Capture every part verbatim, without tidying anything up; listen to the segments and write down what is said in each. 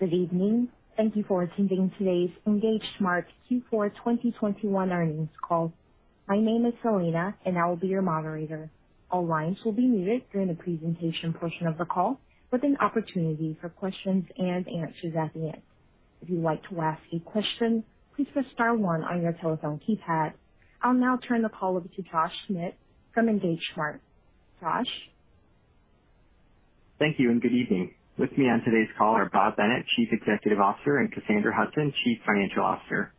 Good evening. Thank you for attending today's EngageSmart Q four twenty twenty-one earnings call. My name is Selena, and I will be your moderator. All lines will be muted during the presentation portion of the call, with an opportunity for questions and answers at the end. If you'd like to ask a question, please press star one on your telephone keypad. I'll now turn the call over to Josh Schmidt from EngageSmart. Josh? Thank you, and good evening. With me on today's call are Bob Bennett, Chief Executive Officer, and Cassandra Hudson, Chief Financial Officer.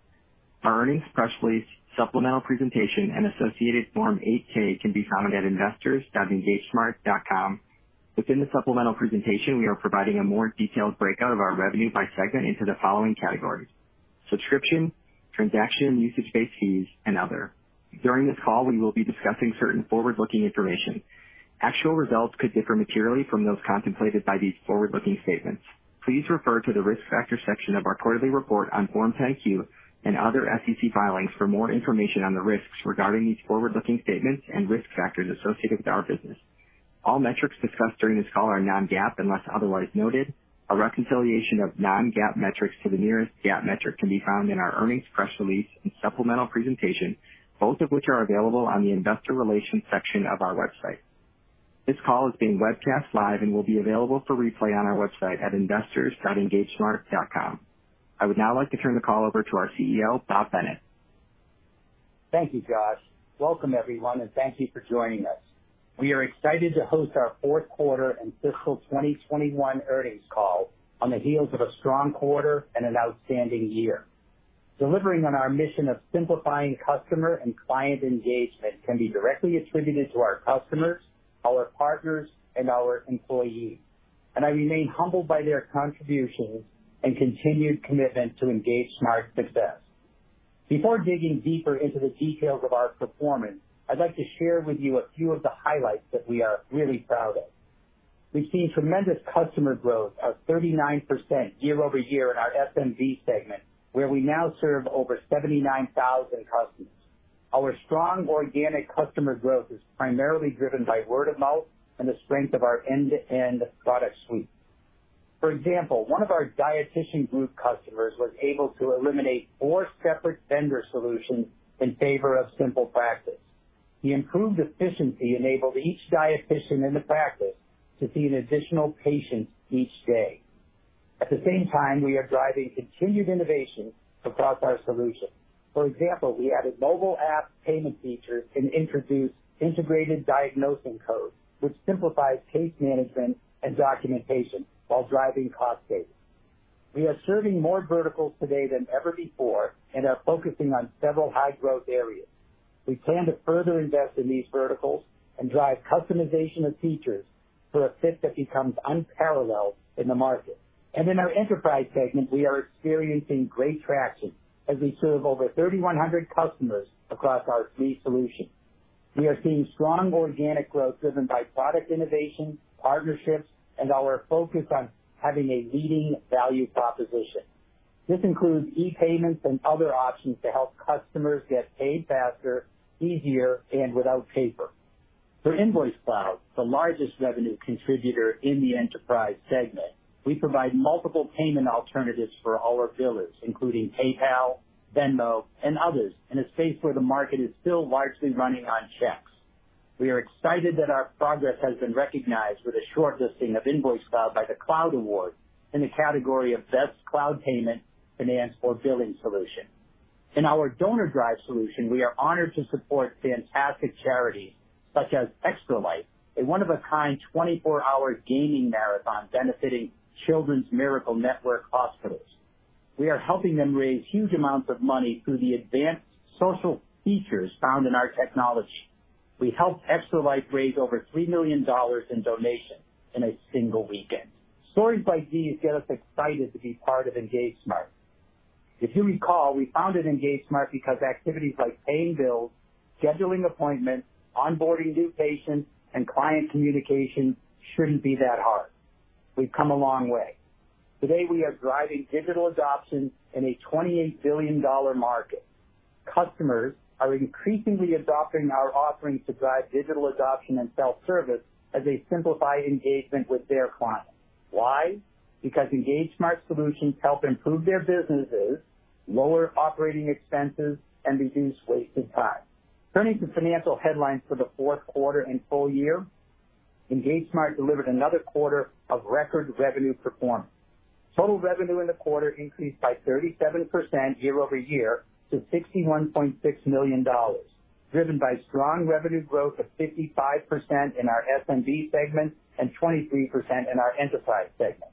Our earnings press release, supplemental presentation, and associated Form eight K can be found at investors dot engagesmart dot com. Within the supplemental presentation, we are providing a more detailed breakout of our revenue by segment into the following categories: subscription, transaction, usage-based fees, and other. During this call, we will be discussing certain forward-looking information. Actual results could differ materially from those contemplated by these forward-looking statements. Please refer to the risk factor section of our quarterly report on Form ten Q and other S E C filings for more information on the risks regarding these forward-looking statements and risk factors associated with our business. All metrics discussed during this call are non-GAAP unless otherwise noted. A reconciliation of non-GAAP metrics to the nearest GAAP metric can be found in our earnings press release and supplemental presentation, both of which are available on the investor relations section of our website. This call is being webcast live and will be available for replay on our website at investors dot engagesmart dot com. I would now like to turn the call over to our C E O, Bob Bennett. Thank you, Josh. Welcome, everyone, and thank you for joining us. We are excited to host our fourth quarter and fiscal twenty twenty-one earnings call on the heels of a strong quarter and an outstanding year. Delivering on our mission of simplifying customer and client engagement can be directly attributed to our customers, our partners, and our employees, and I remain humbled by their contributions and continued commitment to EngageSmart's success. Before digging deeper into the details of our performance, I'd like to share with you a few of the highlights that we are really proud of. We've seen tremendous customer growth of thirty-nine percent year-over-year in our S M B segment, where we now serve over seventy-nine thousand customers. Our strong organic customer growth is primarily driven by word of mouth and the strength of our end-to-end product suite. For example, one of our dietitian group customers was able to eliminate four separate vendor solutions in favor of SimplePractice. The improved efficiency enabled each dietitian in the practice to see an additional patient each day. At the same time, we are driving continued innovation across our solution. For example, we added mobile app payment features and introduced integrated diagnosing codes, which simplifies case management and documentation while driving cost savings. We are serving more verticals today than ever before and are focusing on several high-growth areas. We plan to further invest in these verticals and drive customization of features for a fit that becomes unparalleled in the market. And in our enterprise segment, we are experiencing great traction as we serve over thirty-one hundred customers across our three solutions. We are seeing strong organic growth driven by product innovation, partnerships, and our focus on having a leading value proposition. This includes e-payments and other options to help customers get paid faster, easier, and without paper. For Invoice Cloud, the largest revenue contributor in the enterprise segment, we provide multiple payment alternatives for our billers, including PayPal, Venmo, and others, in a space where the market is still largely running on checks. We are excited that our progress has been recognized with a shortlisting of Invoice Cloud by the Cloud Award in the category of Best Cloud Payment, Finance, or Billing Solution. In our DonorDrive solution, we are honored to support fantastic charities such as Extra Life, a one-of-a-kind twenty-four hour gaming marathon benefiting Children's Miracle Network hospitals. We are helping them raise huge amounts of money through the advanced social features found in our technology. We helped Extra Life raise over three million dollars in donations in a single weekend. Stories like these get us excited to be part of EngageSmart. If you recall, we founded EngageSmart because activities like paying bills, scheduling appointments, onboarding new patients, and client communication shouldn't be that hard. We've come a long way. Today, we are driving digital adoption in a twenty-eight billion dollars market. Customers are increasingly adopting our offerings to drive digital adoption and self-service as they simplify engagement with their clients. Why? because EngageSmart solutions help improve their businesses, lower operating expenses, and reduce wasted time. Turning to financial headlines for the fourth quarter and full year, EngageSmart delivered another quarter of record revenue performance. Total revenue in the quarter increased by thirty-seven percent year-over-year to sixty-one point six million dollars, driven by strong revenue growth of fifty-five percent in our S M B segment and twenty-three percent in our enterprise segment.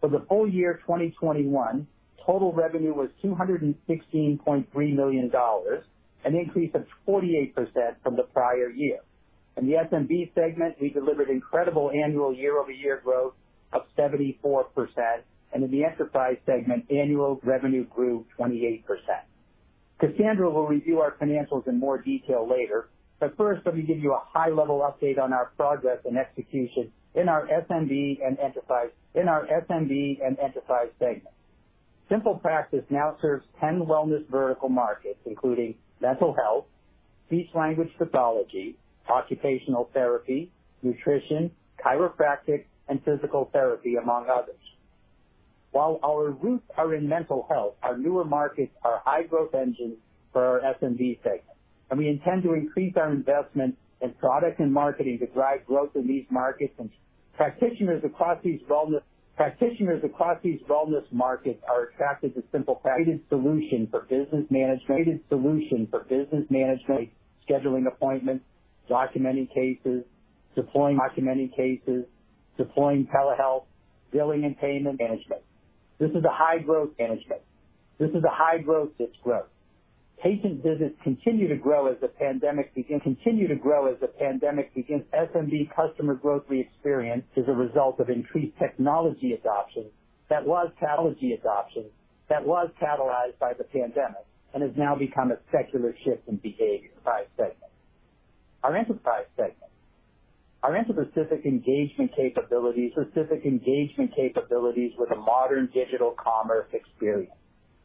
For the full year twenty twenty-one, total revenue was two hundred sixteen point three million dollars, an increase of forty-eight percent from the prior year. In the S M B segment, we delivered incredible annual year-over-year growth of seventy-four percent, and in the enterprise segment, annual revenue grew twenty-eight percent. Cassandra will review our financials in more detail later, but first let me give you a high-level update on our progress and execution in our S M B and enterprise in our S M B and enterprise segment. SimplePractice now serves ten wellness vertical markets, including mental health, speech-language pathology, occupational therapy, nutrition, chiropractic, and physical therapy, among others. While our roots are in mental health, our newer markets are high-growth engines for our S M B segment, and we intend to increase our investment in product and marketing to drive growth in these markets, and practitioners across these wellness Practitioners across these wellness markets are attracted to SimplePractice solution for business management, solution for business management, scheduling appointments, documenting cases, deploying documenting cases, deploying telehealth, billing and payment management. This is a high growth management. This is a high growth. It's growth. Patient visits continue to grow as the pandemic begins. Continue to grow as the pandemic begins. S M B customer growth we experience is a result of increased technology adoption that was technology adoption that was catalyzed by the pandemic and has now become a secular shift in behavior. Enterprise segment. Our enterprise segment. Our enterprise-specific engagement capabilities. Specific engagement capabilities with a modern digital commerce experience.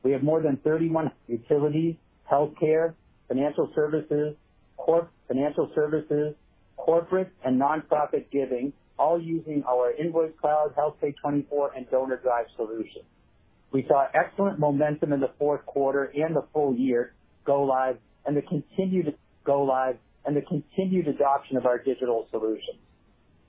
We have more than thirty-one utilities, healthcare, financial services, corp, financial services, corporate and nonprofit giving, all using our Invoice Cloud, HealthPay twenty-four, and DonorDrive solutions. We saw excellent momentum in the fourth quarter and the full year go live, and the continued go live and the continued adoption of our digital solutions.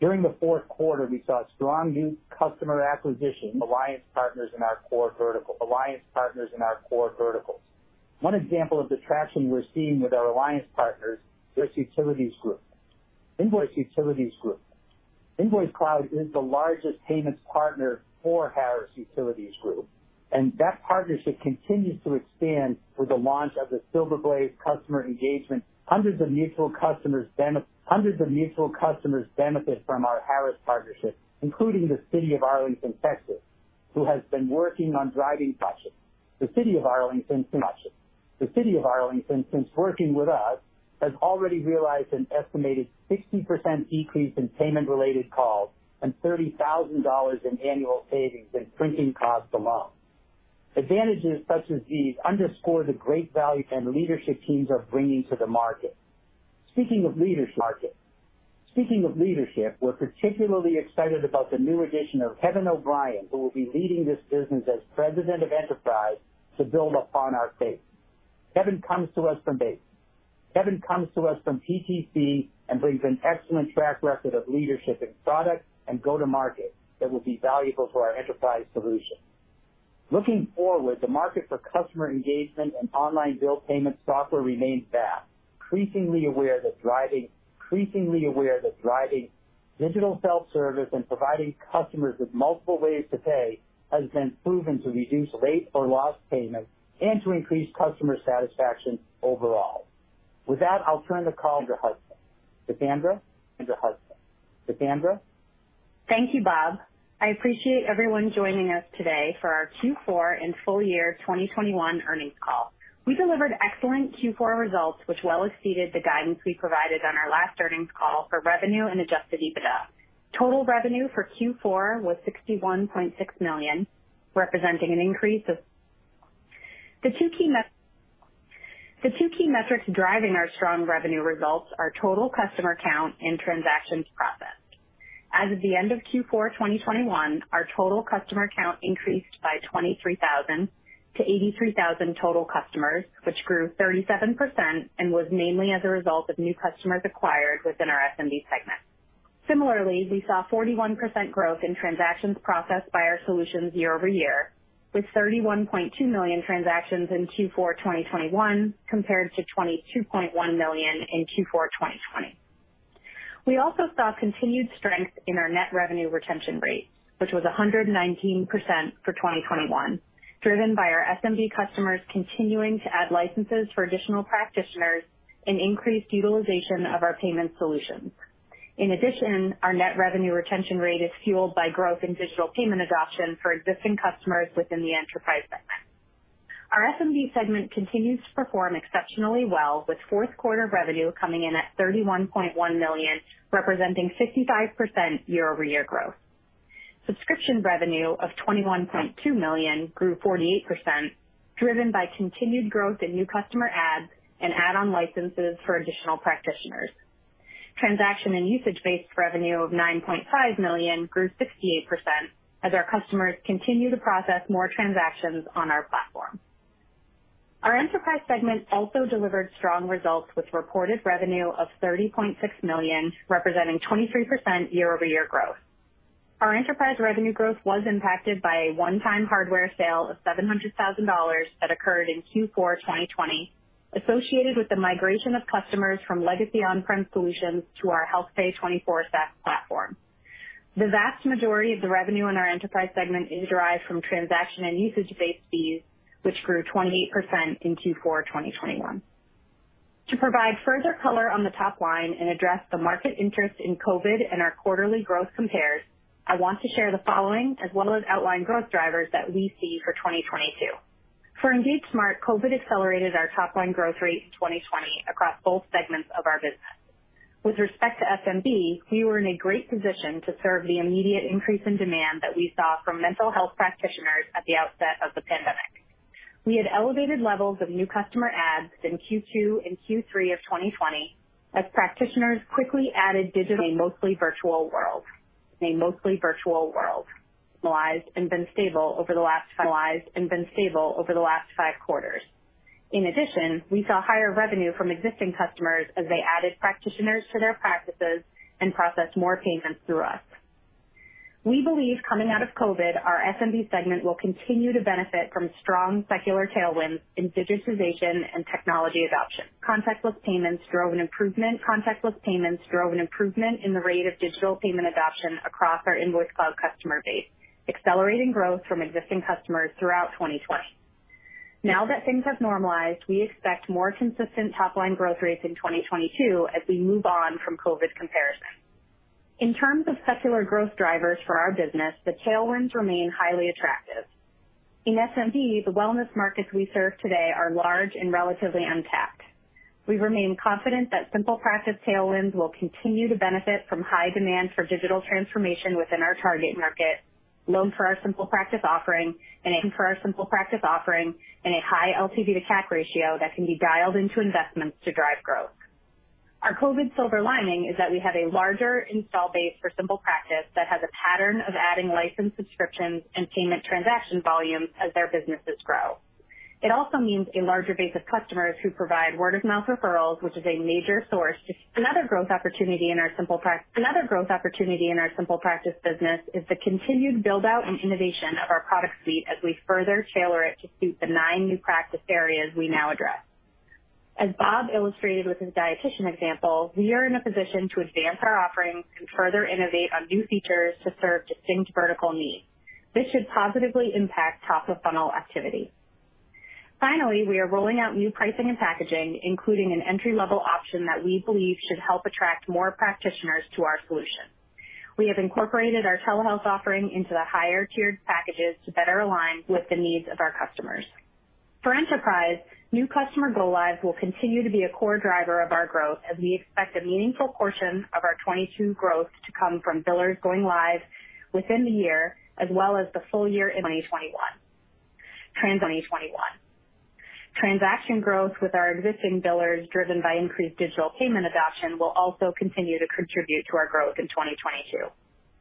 During the fourth quarter, we saw strong new customer acquisition, alliance partners in our core vertical, alliance partners in our core verticals. One example of the traction we're seeing with our alliance partners is Utilities Group. Invoice Utilities Group. Invoice Cloud is the largest payments partner for Harris Utilities Group, and that partnership continues to expand with the launch of the Silverblade customer engagement. Hundreds of mutual customers benefit. Hundreds of mutual customers benefit from our Harris partnership, including the City of Arlington, Texas, who has been working on driving budget. The City of Arlington, the City of Arlington, since working with us, has already realized an estimated sixty percent decrease in payment-related calls and thirty thousand dollars in annual savings in printing costs alone. Advantages such as these underscore the great value and leadership teams are bringing to the market. Speaking of leadership, market. Speaking of leadership, we're particularly excited about the new addition of Kevin O'Brien, who will be leading this business as president of enterprise to build upon our faith. Kevin comes to us from base. Kevin comes to us from P T C and brings an excellent track record of leadership in product and go-to-market that will be valuable to our enterprise solution. Looking forward, the market for customer engagement and online bill payment software remains vast. Increasingly aware that driving, increasingly aware that driving digital self-service and providing customers with multiple ways to pay has been proven to reduce late or lost payments and to increase customer satisfaction overall. With that, I'll turn the call to Hudson. Cassandra, Cassandra Hudson. Cassandra. Thank you, Bob. I appreciate everyone joining us today for our Q four and full year twenty twenty-one earnings call. We delivered excellent Q four results, which well exceeded the guidance we provided on our last earnings call for revenue and adjusted EBITDA. Total revenue for Q four was sixty-one point six million dollars, representing an increase of the two key met- the two key metrics driving our strong revenue results are total customer count and transactions processed. As of the end of Q four twenty twenty-one, our total customer count increased by twenty-three thousand to eighty-three thousand total customers, which grew thirty-seven percent and was mainly as a result of new customers acquired within our S M B segment. Similarly, we saw forty-one percent growth in transactions processed by our solutions year over year, with thirty-one point two million transactions in Q four twenty twenty-one compared to twenty-two point one million in Q four twenty twenty. We also saw continued strength in our net revenue retention rate, which was one hundred nineteen percent for twenty twenty-one, driven by our S M B customers continuing to add licenses for additional practitioners and increased utilization of our payment solutions. In addition, our net revenue retention rate is fueled by growth in digital payment adoption for existing customers within the enterprise segment. Our S M B segment continues to perform exceptionally well, with fourth quarter revenue coming in at thirty-one point one million dollars, representing fifty-five percent year-over-year growth. Subscription revenue of twenty-one point two million dollars grew forty-eight percent, driven by continued growth in new customer adds and add-on licenses for additional practitioners. Transaction and usage-based revenue of nine point five million dollars grew sixty-eight percent as our customers continue to process more transactions on our platform. Our enterprise segment also delivered strong results with reported revenue of thirty point six million dollars, representing twenty-three percent year-over-year growth. Our enterprise revenue growth was impacted by a one-time hardware sale of seven hundred thousand dollars that occurred in Q four twenty twenty, associated with the migration of customers from legacy on-prem solutions to our HealthPay twenty-four SaaS platform. The vast majority of the revenue in our enterprise segment is derived from transaction and usage-based fees, which grew twenty-eight percent in Q four twenty twenty-one. To provide further color on the top line and address the market interest in COVID and our quarterly growth compares, I want to share the following as well as outline growth drivers that we see for twenty twenty-two. For EngageSmart, COVID accelerated our top-line growth rate in twenty twenty across both segments of our business. With respect to S M B, we were in a great position to serve the immediate increase in demand that we saw from mental health practitioners at the outset of the pandemic. We had elevated levels of new customer adds in Q two and Q three of twenty twenty as practitioners quickly added digital in a mostly virtual world. In a mostly virtual world. And been stable over the last five, and been stable over the last five quarters. In addition, we saw higher revenue from existing customers as they added practitioners to their practices and processed more payments through us. We believe coming out of COVID, our S M B segment will continue to benefit from strong secular tailwinds in digitization and technology adoption. Contactless payments drove an improvement. Contactless payments drove an improvement in the rate of digital payment adoption across our Invoice Cloud customer base, accelerating growth from existing customers throughout twenty twenty. Now that things have normalized, we expect more consistent top-line growth rates in twenty twenty-two as we move on from COVID comparisons. In terms of secular growth drivers for our business, the tailwinds remain highly attractive. In S M B, the wellness markets we serve today are large and relatively untapped. We remain confident that SimplePractice tailwinds will continue to benefit from high demand for digital transformation within our target market, loan for our SimplePractice offering and a for our SimplePractice offering and a high L T V to C A C ratio that can be dialed into investments to drive growth. Our COVID silver lining is that we have a larger install base for SimplePractice that has a pattern of adding license subscriptions and payment transaction volumes as their businesses grow. It also means a larger base of customers who provide word-of-mouth referrals, which is a major source. Another growth opportunity in our SimplePractice. Another growth opportunity in our SimplePractice business is the continued build-out and innovation of our product suite as we further tailor it to suit the nine new practice areas we now address. As Bob illustrated with his dietitian example, we are in a position to advance our offerings and further innovate on new features to serve distinct vertical needs. This should positively impact top-of-funnel activity. Finally, we are rolling out new pricing and packaging, including an entry-level option that we believe should help attract more practitioners to our solution. We have incorporated our telehealth offering into the higher-tiered packages to better align with the needs of our customers. For enterprise, new customer go-lives will continue to be a core driver of our growth as we expect a meaningful portion of our twenty-two growth to come from billers going live within the year, as well as the full year in twenty twenty-one. Trans twenty twenty-one. Transaction growth with our existing billers driven by increased digital payment adoption will also continue to contribute to our growth in twenty twenty-two.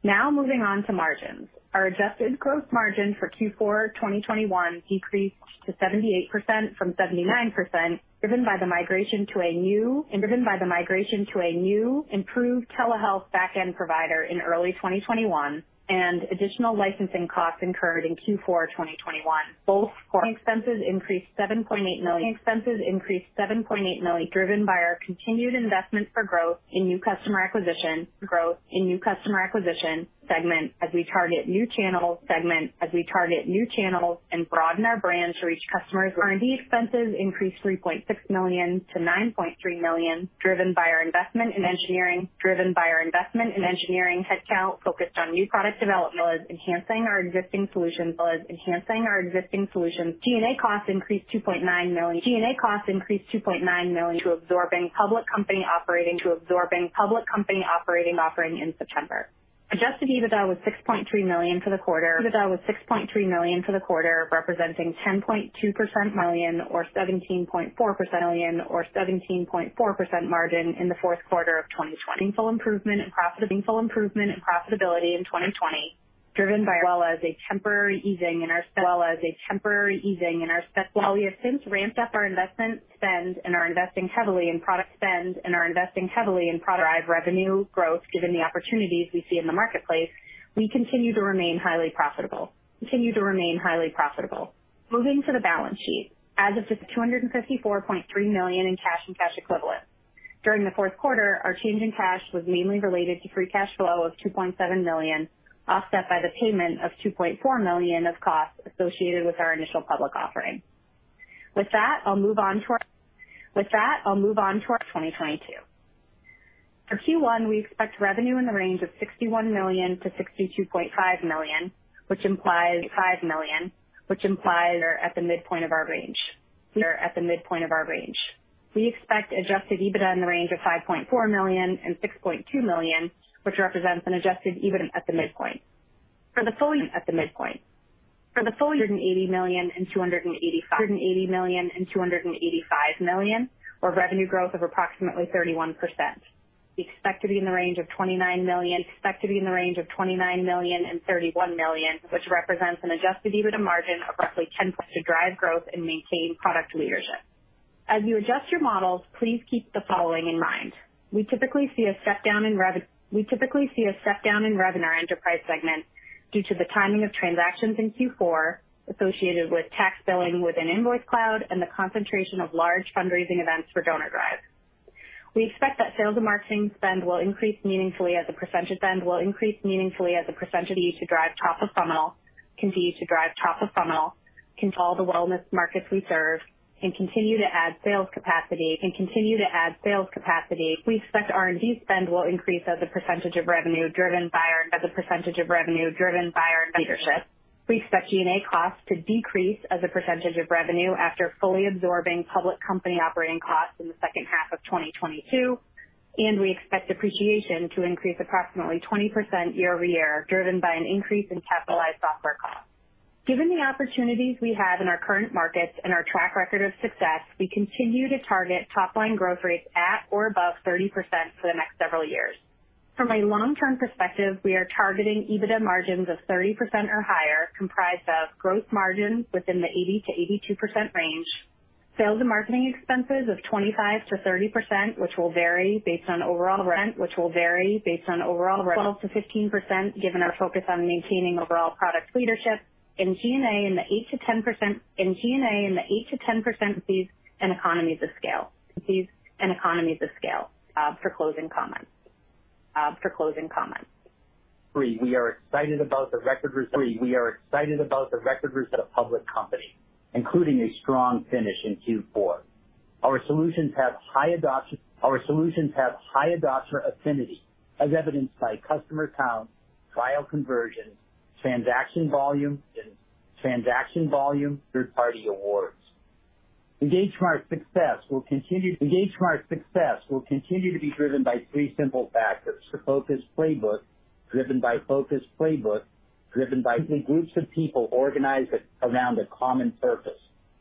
Now moving on to margins. Our adjusted gross margin for Q four twenty twenty-one decreased to seventy-eight percent from seventy-nine percent, driven by the migration to a new and driven by the migration to a new improved telehealth back-end provider in early twenty twenty-one and additional licensing costs incurred in Q four twenty twenty-one. Both core expenses increased seven point eight million dollars. Expenses increased seven point eight million dollars, driven by our continued investment for growth in new customer acquisition, growth in new customer acquisition segment as we target new channels, segment as we target new channels and broaden our brand to reach customers. R and D expenses increased three point six million dollars to nine point three million dollars, driven by our investment in engineering, driven by our investment in engineering headcount focused on new product development, enhancing our existing solutions, enhancing our existing solutions. G and A costs increased two point nine million dollars. G and A costs increased two point nine million dollars to absorbing public company operating to absorbing public company operating offering in September. Adjusted EBITDA was six point three million dollars for the quarter. EBITDA was six point three million dollars for the quarter, representing ten point two percent million or seventeen point four percent million or seventeen point four percent margin in the fourth quarter of twenty twenty. Meaningful improvement in profit, meaningful improvement in profitability in twenty twenty, driven by as well as a temporary easing in our as well as a temporary easing in our spend. While we have since ramped up our investment spend and are investing heavily in product spend and are investing heavily in product drive revenue growth, given the opportunities we see in the marketplace, we continue to remain highly profitable. Continue to remain highly profitable. Moving to the balance sheet, as of just two hundred fifty-four point three million dollars in cash and cash equivalents. During the fourth quarter, our change in cash was mainly related to free cash flow of two point seven million dollars. Offset by the payment of two point four million dollars of costs associated with our initial public offering. With that, I'll move on to our, with that, I'll move on to our twenty twenty-two. For Q one, we expect revenue in the range of sixty-one million dollars to sixty-two point five million dollars, which implies five million dollars, which implies we're at the midpoint of our range. We're at the midpoint of our range. We expect adjusted EBITDA in the range of five point four million dollars and six point two million dollars, which represents an adjusted EBITDA at the midpoint. For the full year at the midpoint. For the full year, one hundred eighty million dollars and two hundred eighty-five million dollars and two hundred eighty-five million dollars, or revenue growth of approximately thirty-one percent. We expect to be in the range of twenty-nine million dollars, expect to be in the range of twenty-nine million dollars and thirty-one million dollars, which represents an adjusted EBITDA margin of roughly ten percent to drive growth and maintain product leadership. As you adjust your models, please keep the following in mind. We typically see a step down in revenue. We typically see a step down in revenue in our enterprise segment due to the timing of transactions in Q four associated with tax billing within Invoice Cloud and the concentration of large fundraising events for DonorDrive. We expect that sales and marketing spend will increase meaningfully as a percentage spend will increase meaningfully as a percentage to drive top of funnel, continue to drive top of funnel, control the wellness markets we serve, and continue to add sales capacity, and continue to add sales capacity. We expect R and D spend will increase as a percentage of revenue driven by our, as a percentage of revenue driven by our leadership. We expect G and A costs to decrease as a percentage of revenue after fully absorbing public company operating costs in the second half of twenty twenty-two. And we expect depreciation to increase approximately twenty percent year over year, driven by an increase in capitalized software costs. Given the opportunities we have in our current markets and our track record of success, we continue to target top-line growth rates at or above thirty percent for the next several years. From a long-term perspective, we are targeting EBITDA margins of thirty percent or higher, comprised of gross margins within the eighty to eighty-two percent range, sales and marketing expenses of twenty-five to thirty percent, which will vary based on overall rent, which will vary based on overall rent, twelve to fifteen percent, given our focus on maintaining overall product leadership, and G and A in the eight to ten percent, and G and A in the eight to ten percent fees and economies of scale. Fees and economies of scale. Uh, for closing comments. Uh, for closing comments. Three, we are excited about the record result. We are excited about the record result of public company, including a strong finish in Q four. Our solutions have high adoption. Our solutions have high adoption affinity, as evidenced by customer count, trial conversions, transaction volume, and transaction volume, third-party awards. EngageSmart success will continue. EngageSmart success will continue to be driven by three simple factors: the focus playbook, driven by focus playbook, driven by groups of people organized around a common purpose.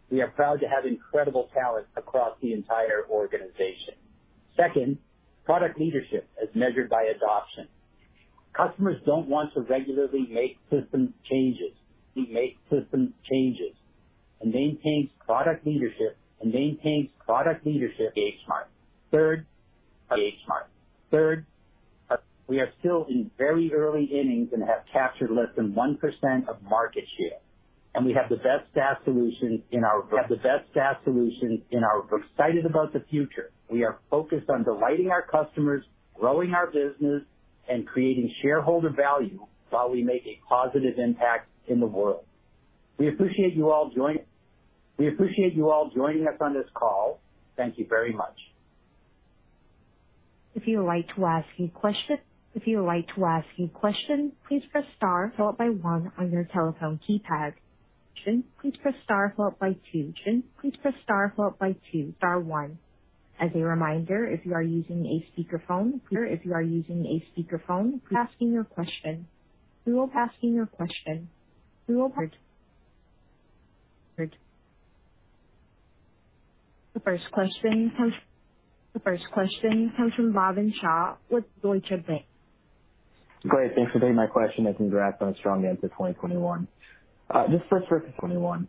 We are proud to have incredible talent across the entire organization. Second, product leadership as measured by adoption. Customers don't want to regularly make system changes. We make system changes and maintains product leadership and maintains product leadership. EngageSmart. Third, EngageSmart. Third, we are still in very early innings and have captured less than one percent of market share. And we have the best SaaS solutions in our, have the best SaaS solutions in our, we're excited about the future. We are focused on delighting our customers, growing our business, and creating shareholder value while we make a positive impact in the world. We appreciate you all joining. We appreciate you all joining us on this call. Thank you very much. If you would like to ask a question, If you would like to ask a question, please press star followed by one on your telephone keypad. Please press star followed by two. Please press star followed by two. Star one. As a reminder, if you are using a speakerphone, if you are using a speakerphone, please asking your question. We will be asking your question. We will be. The first question comes. The first question comes from Bhavin Shah with Deutsche Bank. Great. Thanks for taking my question, and congrats on a strong end to twenty twenty-one. Uh, just first for twenty-one.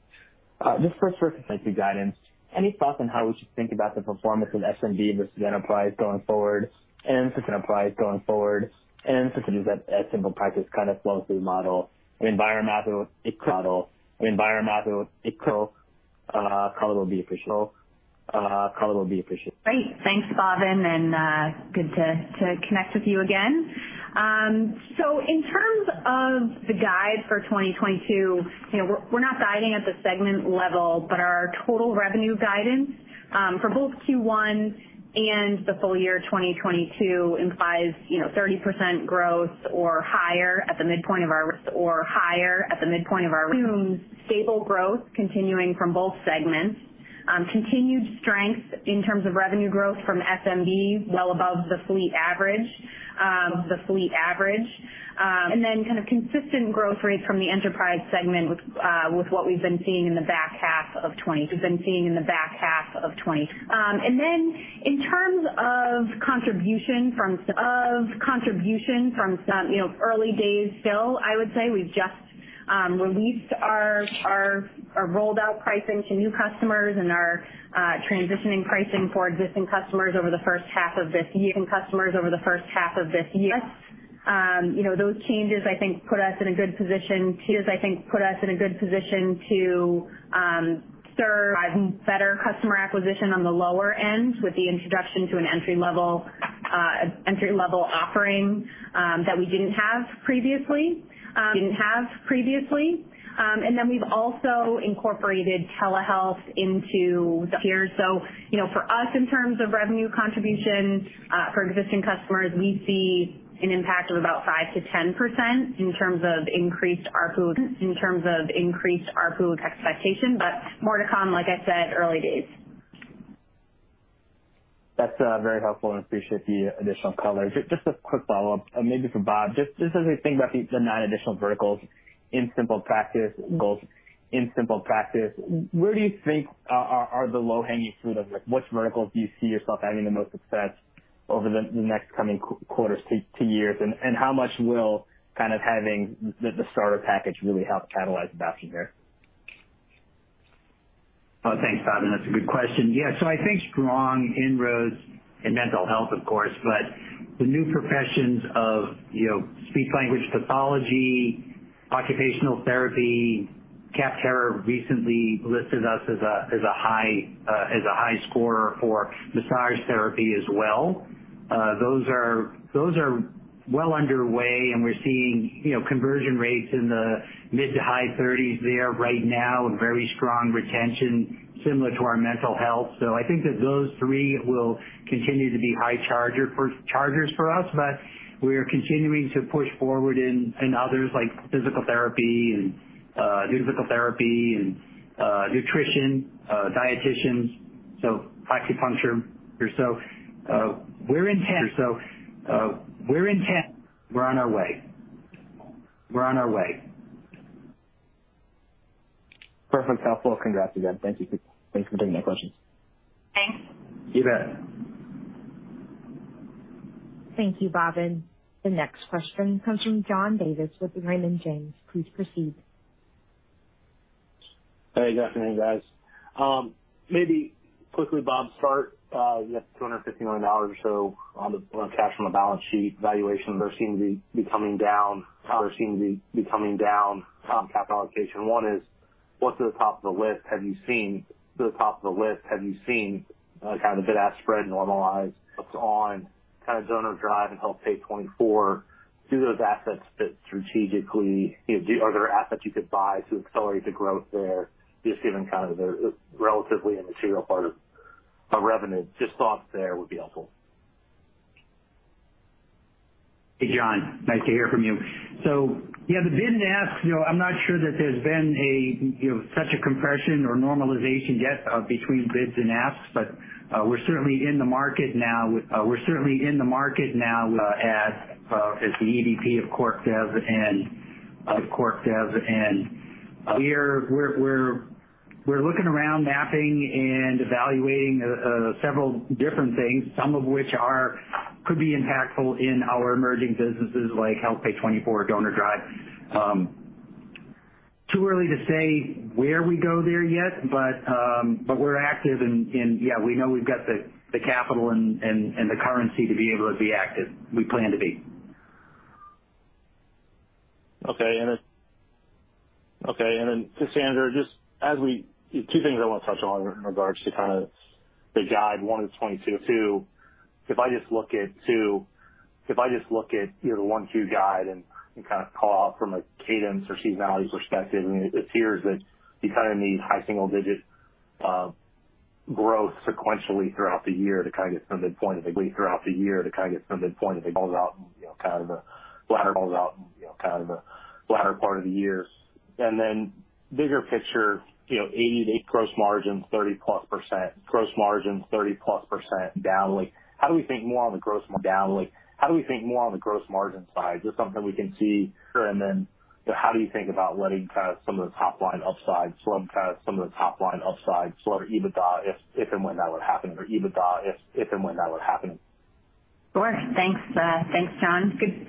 Uh, just first for consulting guidance. Any thoughts on how we should think about the performance of S M B versus enterprise going forward, and for enterprise going forward, and for that SimplePractice kind of flow through model? I mean, buyer math will model. I mean, buyer math will uh color will be official. Uh, color will be appreciated. Great. Thanks, Bhavin, and uh, good to, to connect with you again. Um, so in terms of the guide for twenty twenty-two, you know, we're, we're not guiding at the segment level, but our total revenue guidance um, for both Q one and the full year twenty twenty-two implies, you know, thirty percent growth or higher at the midpoint of our or higher at the midpoint of our assumes stable growth continuing from both segments. Um, continued strength in terms of revenue growth from S M B, well above the fleet average, um, the fleet average, um, and then kind of consistent growth rates from the enterprise segment with uh, with what we've been seeing in the back half of twenty. We've been seeing in the back half of twenty. Um, and then in terms of contribution from of contribution from some, you know, early days still, I would say we've just. Um, released our, our our rolled out pricing to new customers and our uh, transitioning pricing for existing customers over the first half of this year. And customers over the first half of this year. Um, you know, those changes I think put us in a good position to I think put us in a good position to um, serve better customer acquisition on the lower end with the introduction to an entry level uh, entry level offering um, that we didn't have previously. Um, didn't have previously. Um, and then we've also incorporated telehealth into the tiers. So, you know, for us in terms of revenue contribution uh, for existing customers, we see an impact of about five to ten percent in terms of increased A R P U, in terms of increased A R P U expectation, but more to come, like I said, early days. That's uh, very helpful and appreciate the additional color. Just a quick follow-up, uh, maybe for Bob, just, just as we think about the, the nine additional verticals in SimplePractice, goals in SimplePractice, where do you think uh, are, are the low-hanging fruit of, like, which verticals do you see yourself having the most success over the, the next coming qu- quarters to, to years, and, and how much will kind of having the, the starter package really help catalyze adoption here? Oh, thanks, Bob, and that's a good question. Yeah, so I think strong inroads in mental health, of course, but the new professions of, you know, speech language pathology, occupational therapy, Capterra recently listed us as a as a high uh, as a high scorer for massage therapy as well. Uh, those are those are well underway, and we're seeing, you know, conversion rates in the mid to high thirties there right now, and very strong retention, similar to our mental health. So I think that those three will continue to be high charger for, chargers for us, but we're continuing to push forward in, in others like physical therapy and uh, physical therapy and uh, nutrition, uh, dietitians, so acupuncture. So uh, we're intent. So uh, we're intent. We're on our way. We're on our way. Perfect, helpful. Congrats again. Thank you. Thanks for taking my questions. Thanks. You bet. Thank you, Bhavin. The next question comes from John Davis with Raymond James. Please proceed. Hey, good afternoon, guys. Um, maybe quickly, Bob, start. Uh, you have two hundred fifty million dollars or so on the on cash on the balance sheet. Valuation, there seem to be, be coming down. There seem to be, be coming down. Um, capital allocation. One is, what's at the top of the list? Have you seen to the top of the list? Have you seen uh, kind of the bid-ask spread normalize? What's on kind of DonorDrive and HealthPay twenty-four? Do those assets fit strategically? You know, do, are there assets you could buy to accelerate the growth there? Just given kind of the relatively immaterial part of, of revenue, just thoughts there would be helpful. Hey, John, nice to hear from you. So, yeah, the bid and ask, you know, I'm not sure that there's been a, you know, such a compression or normalization yet uh, between bids and asks, but uh, we're certainly in the market now. With, uh, we're certainly in the market now uh, as, uh, as the E V P of Corp Dev and uh, Corp Dev and Uh, we're we're we're we're looking around, mapping and evaluating uh, uh, several different things, some of which are could be impactful in our emerging businesses like HealthPay twenty-four, DonorDrive. Um, too early to say where we go there yet, but um, but we're active and, and yeah, we know we've got the, the capital and, and, and the currency to be able to be active. We plan to be. Okay, and. It's- Okay, and then Cassandra, just as we, two things I want to touch on in regards to kind of the guide, one is twenty-two. Two, if I just look at two, if I just look at you know the one two guide and, and kind of call out from a cadence or seasonality perspective, I mean, it appears that you kind of need high single digit uh, growth sequentially throughout the year to kind of get to the midpoint of the week throughout the year to kind of get to the midpoint of the balls out, and, you know, kind of the latter balls out, and, you know, kind of the latter part of the year. And then bigger picture, you know, eighty-eight gross margins, thirty plus percent, gross margins, thirty plus percent down. Like, how do we think more on the gross margin down? Like, how do we think more on the gross margin side? Is this something we can see? And then, you know, how do you think about letting kind of some of the top line upside, slow kind of some of the top line upside, slow EBITDA if, if and when that would happen, or EBITDA if, if and when that would happen? Sure. Thanks. Uh, thanks, John. Good.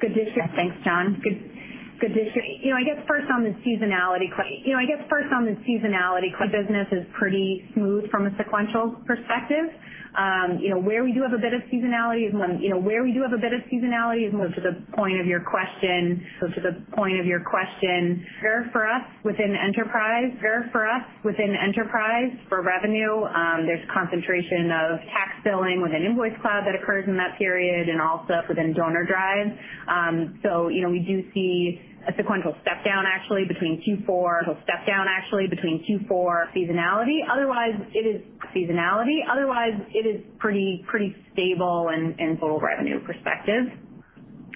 Good district. Thanks, John. Good. Good district. You know, I guess first on the seasonality question, you know, I guess first on the seasonality question, business is pretty smooth from a sequential perspective. Um, you know, where we do have a bit of seasonality is when, you know, where we do have a bit of seasonality is more to the point of your question. So to the point of your question, for us within enterprise, for us within enterprise for revenue, um, there's concentration of tax billing within Invoice Cloud that occurs in that period and also within DonorDrive. Um, so, you know, we do see a sequential step down actually between Q four, step down actually between Q four seasonality. Otherwise, it is seasonality. Otherwise, it is pretty pretty stable in, in total revenue perspective.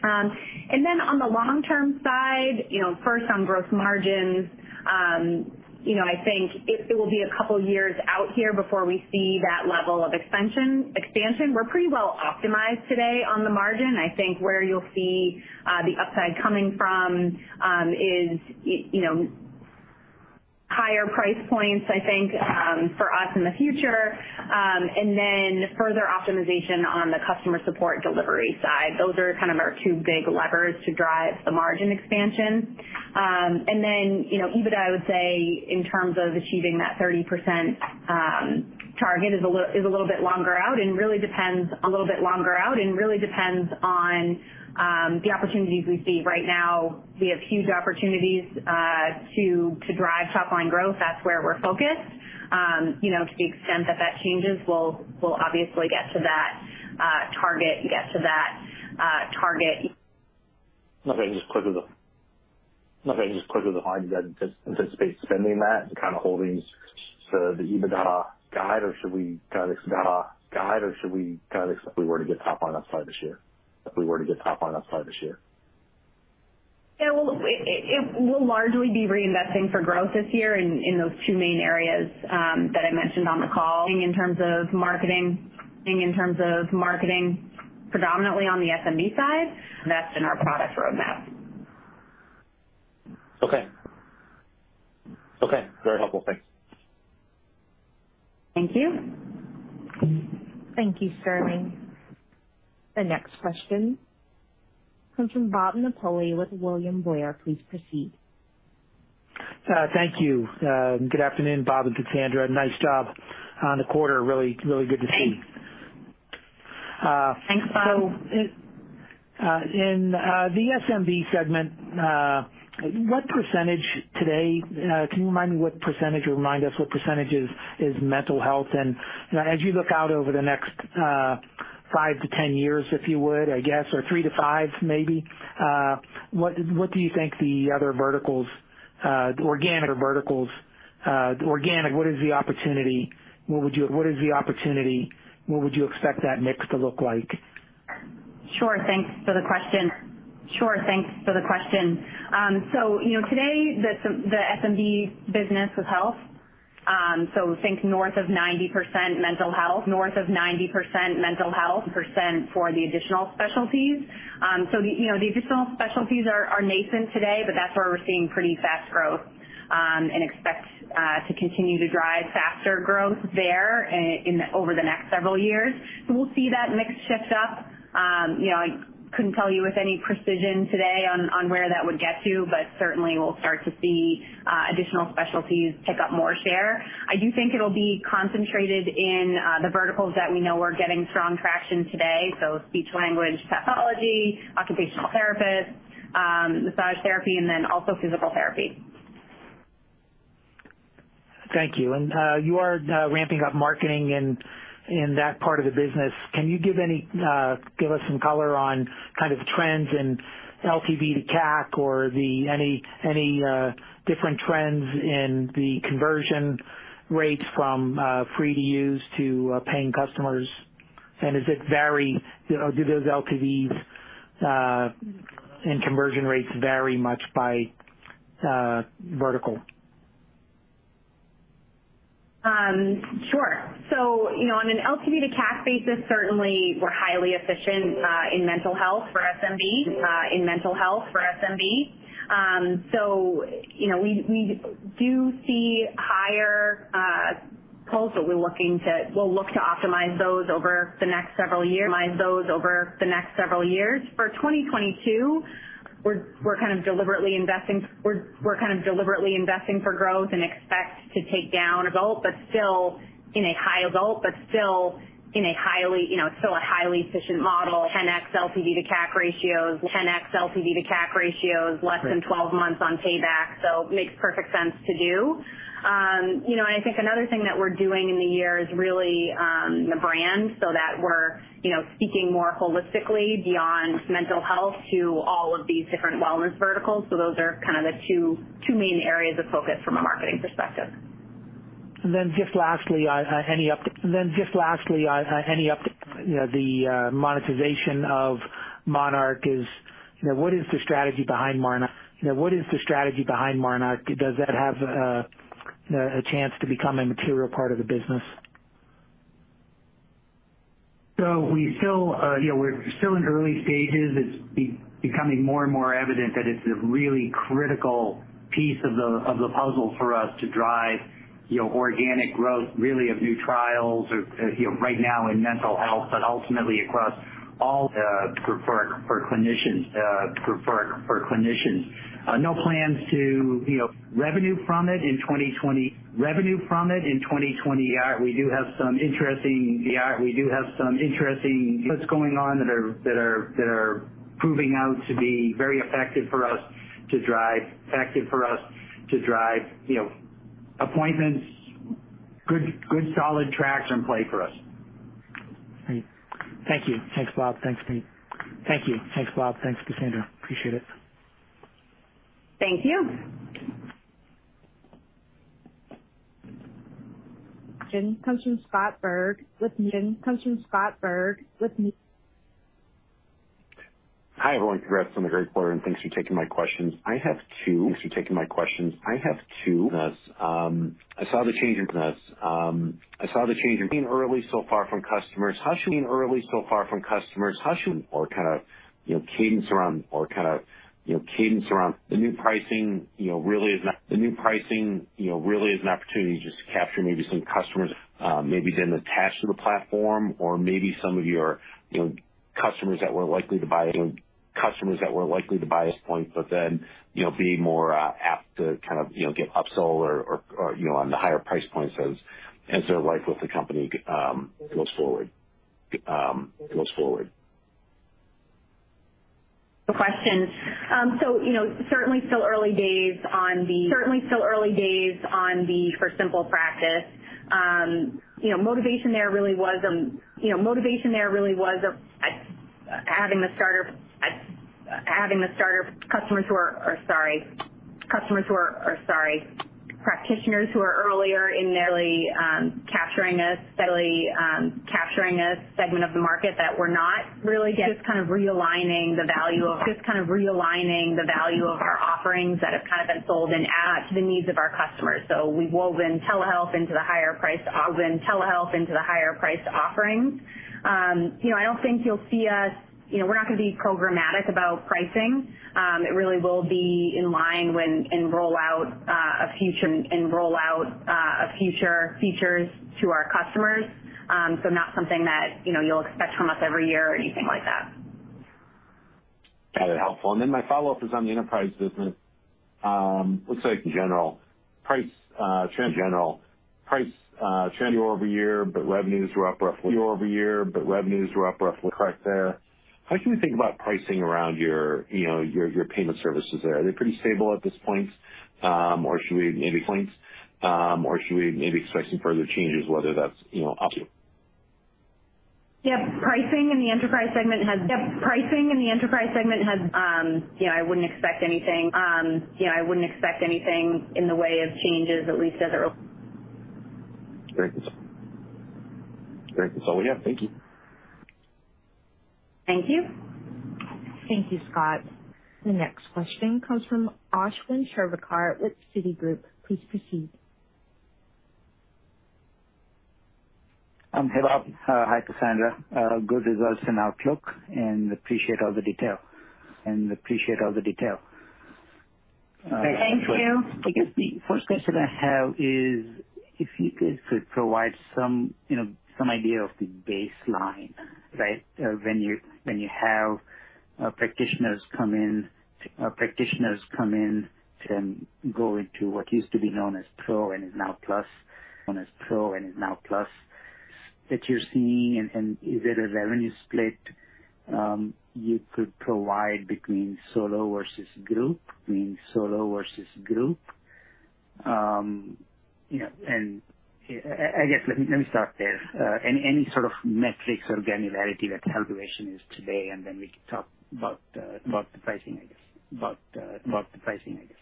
Um, and then on the long term side, you know, first on gross margins. Um, You know, I think it, it will be a couple years out here before we see that level of expansion. Expansion. We're pretty well optimized today on the margin. I think where you'll see uh, the upside coming from um, is, you know, higher price points, I think, um, for us in the future, um, and then further optimization on the customer support delivery side. Those are kind of our two big levers to drive the margin expansion. Um, and then, you know, EBITDA, I would say, in terms of achieving that thirty percent um, target is a, li- is a little bit longer out and really depends a little bit longer out and really depends on Um, the opportunities we see right now. We have huge opportunities uh, to to drive top line growth. That's where we're focused. Um, you know, to the extent that that changes, we'll we'll obviously get to that uh, target. Get to that uh, target. Okay, just quickly the okay, just quickly the line. You guys anticipate spending that and kind of holding the, the EBITDA guide, or should we kind of EBITDA guide, or should we kind of if we were to get top line upside this year? If we were to get top line upside this year, yeah, well, it, it will largely be reinvesting for growth this year in, in those two main areas um, that I mentioned on the call. In terms of marketing, in terms of marketing, predominantly on the S M B side, that's in our product roadmap. Okay. Okay. Very helpful. Thanks. Thank you. Thank you, Sterling. The next question comes from Bob Napoli with William Blair. Please proceed. Uh, thank you. Uh, good afternoon, Bob and Cassandra. Nice job on the quarter. Really, really good to see. Uh, Thanks, Bob. So in, uh, in uh, the S M B segment, uh, what percentage today, uh, can you remind me what percentage or remind us what percentage is, is mental health? And you know, as you look out over the next uh, five to ten years, if you would, I guess, or three to five maybe, uh, what what do you think the other verticals, uh, the organic or verticals, uh, organic, what is the opportunity? What would you, what is the opportunity? What would you expect that mix to look like? Sure. Thanks for the question. Sure. Thanks for the question. Um, so, you know, today the, the S M B business was health. Um, so think north of ninety percent mental health, north of ninety percent mental health percent for the additional specialties. Um, so, the, you know, the additional specialties are, are nascent today, but that's where we're seeing pretty fast growth. Um, and expect uh, to continue to drive faster growth there in, in the, over the next several years. So we'll see that mix shift up. Um, you know, I couldn't tell you with any precision today on, on where that would get to, but certainly we'll start to see uh, additional specialties pick up more share. I do think it'll be concentrated in uh, the verticals that we know are getting strong traction today, so speech language pathology, occupational therapists, um, massage therapy, and then also physical therapy. Thank you. And uh, you are uh, ramping up marketing in in that part of the business. Can you give any uh, give us some color on kind of trends in L T V to C A C or the any any uh, different trends in the conversion rates from uh, free to use to uh, paying customers? And does it vary? Or do those L T Vs uh, and conversion rates vary much by uh, vertical? Um, sure. So, you know, on an L T V to C A C basis, certainly we're highly efficient uh, in mental health for S M B, uh, in mental health for S M B. Um, so, you know, we, we do see higher uh, pulls, but we're looking to, we'll look to optimize those over the next several years, optimize those over the next several years. For twenty twenty-two, We're, we're kind of deliberately investing. We're, we're kind of deliberately investing for growth and expect to take down a result, but still in a high result, but still in a highly, you know, still a highly efficient model. ten x L T V to C A C ratios, ten x L T V to C A C ratios, less than twelve months on payback. So it makes perfect sense to do. Um, you know, and I think another thing that we're doing in the year is really um, the brand, so that we're, you know, speaking more holistically beyond mental health to all of these different wellness verticals. So those are kind of the two two main areas of focus from a marketing perspective. And then just lastly, uh, any update? And then just lastly, uh, any update? You know, the uh, monetization of Monarch is, you know, what is the strategy behind Monarch? You know, what is the strategy behind Monarch? Does that have uh, a chance to become a material part of the business? So we still, uh, you know, we're still in early stages. It's be becoming more and more evident that it's a really critical piece of the of the puzzle for us to drive, you know, organic growth, really of new trials, or uh, you know, right now in mental health, but ultimately across all uh, for, for for clinicians, uh, for, for for clinicians. Uh, no plans to, you know, revenue from it in twenty twenty. Revenue from it in twenty twenty. Uh, we do have some interesting. Yeah, we do have some interesting what's going on that are that are that are proving out to be very effective for us to drive effective for us to drive. You know, appointments. Good, good, solid tracks are in play for us. Great. Thank you. Thanks, Bob. Thanks, Pete. Thank you. Thanks, Bob. Thanks, Cassandra. Appreciate it. Thank you. Question comes from Scott Berg with Newton. Comes from Scott Berg with Newton. Hi everyone, congrats on the great quarter and thanks for taking my questions. I have two. Thanks for taking my questions. I have two. Um, I saw the change in business. Um, I saw the change in being early so far from customers. How should we early so far from customers? How should or kind of you know cadence around or kind of you know, cadence around the new pricing, you know, really is not the new pricing, you know, really is an opportunity to just capture maybe some customers, uh, maybe didn't attach to the platform, or maybe some of your, you know, customers that were likely to buy, you know, customers that were likely to buy at point, but then, you know, be more uh, apt to kind of, you know, get upsold or, or, or, you know, on the higher price points as, as their life with the company um, goes forward. Um, goes forward. Question. Um, so, you know, certainly still early days on the certainly still early days on the for SimplePractice. Um, you know, motivation there really was um, you know motivation there really was a, a, having the starter a, having the starter customers who are, are sorry customers who are, are sorry practitioners who are earlier in their really, um, capturing a steadily um, capturing a segment of the market that we're not really getting, just kind of realigning the value of just kind of realigning the value of our offerings that have kind of been sold and add to the needs of our customers. So we've woven telehealth into the higher priced woven telehealth into the higher priced offerings. Um, you know, I don't think you'll see us. You know, we're not going to be programmatic about pricing. Um, it really will be in line when and roll out uh, a future and roll out uh, a future features to our customers. Um, so not something that, you know, you'll expect from us every year or anything like that. Got it. Helpful. And then my follow-up is on the enterprise business. Um, looks like in general price uh, trend general price uh, trend year over year, but revenues were up roughly year over year, but revenues were up roughly correct there. How should we think about pricing around your, you know, your, your payment services there? Are they pretty stable at this point, um, or should we maybe points, um, or should we maybe expect some further changes? Whether that's, you know, up to. Yeah, pricing in the enterprise segment has. Yeah, pricing in the enterprise segment has. Um, you know, I wouldn't expect anything. Um, you know, I wouldn't expect anything in the way of changes, at least as it relates. Great. Great. That's all we have. Thank you. Thank you. Thank you, Scott. The next question comes from Ashwin Shirvaikar with Citigroup. Please proceed. Um, hey, Bob. Uh, hi, Cassandra. Uh, good results and outlook, and appreciate all the detail. And appreciate all the detail. Uh, Thank you. I guess the first question I have is if you guys could provide some, you know, some idea of the baseline, right? Uh, when you when you have uh, practitioners come in, uh, practitioners come in and go into what used to be known as Pro and is now Plus, known as Pro and is now Plus, that you're seeing, and, and is there a revenue split um, you could provide between solo versus group, between solo versus group, um, you know, and. I guess let me let me start there. Uh, any any sort of metrics or granularity that valuation is today, and then we can talk about uh, about the pricing. I guess about uh, about the pricing. I guess.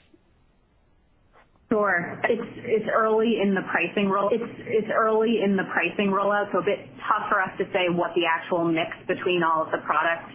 Sure. It's it's early in the pricing roll. It's it's early in the pricing rollout, so a bit tough for us to say what the actual mix between all of the products.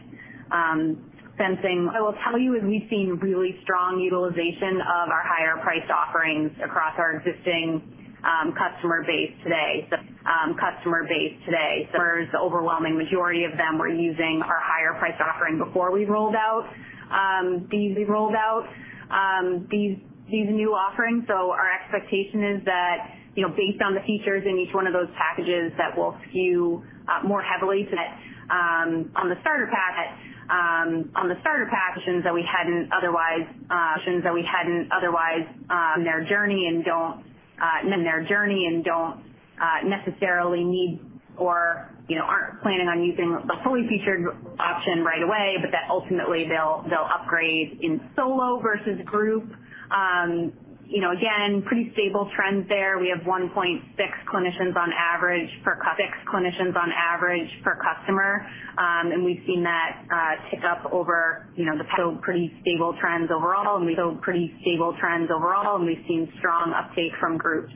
Um, Sensing, I will tell you, is we've seen really strong utilization of our higher priced offerings across our existing. Um, customer base today. So, um, customer base today. So, the overwhelming majority of them were using our higher price offering before we rolled out um, these. We rolled out um, these these new offerings. So, our expectation is that, you know, based on the features in each one of those packages, that will skew uh, more heavily to that um, on the starter pack. Um, on the starter packages that we hadn't otherwise uh, that we hadn't otherwise uh, in their journey and don't. Uh, in their journey and don't uh, necessarily need or, you know, aren't planning on using the fully featured option right away, but that ultimately they'll they'll upgrade in solo versus group. Um, you know, again, pretty stable trends there. We have one point six clinicians on average per six clinicians on average per customer, um, and we've seen that uh, tick up over, you know, the so pretty stable trends overall, and we so pretty stable trends overall, and we've seen strong uptake from groups.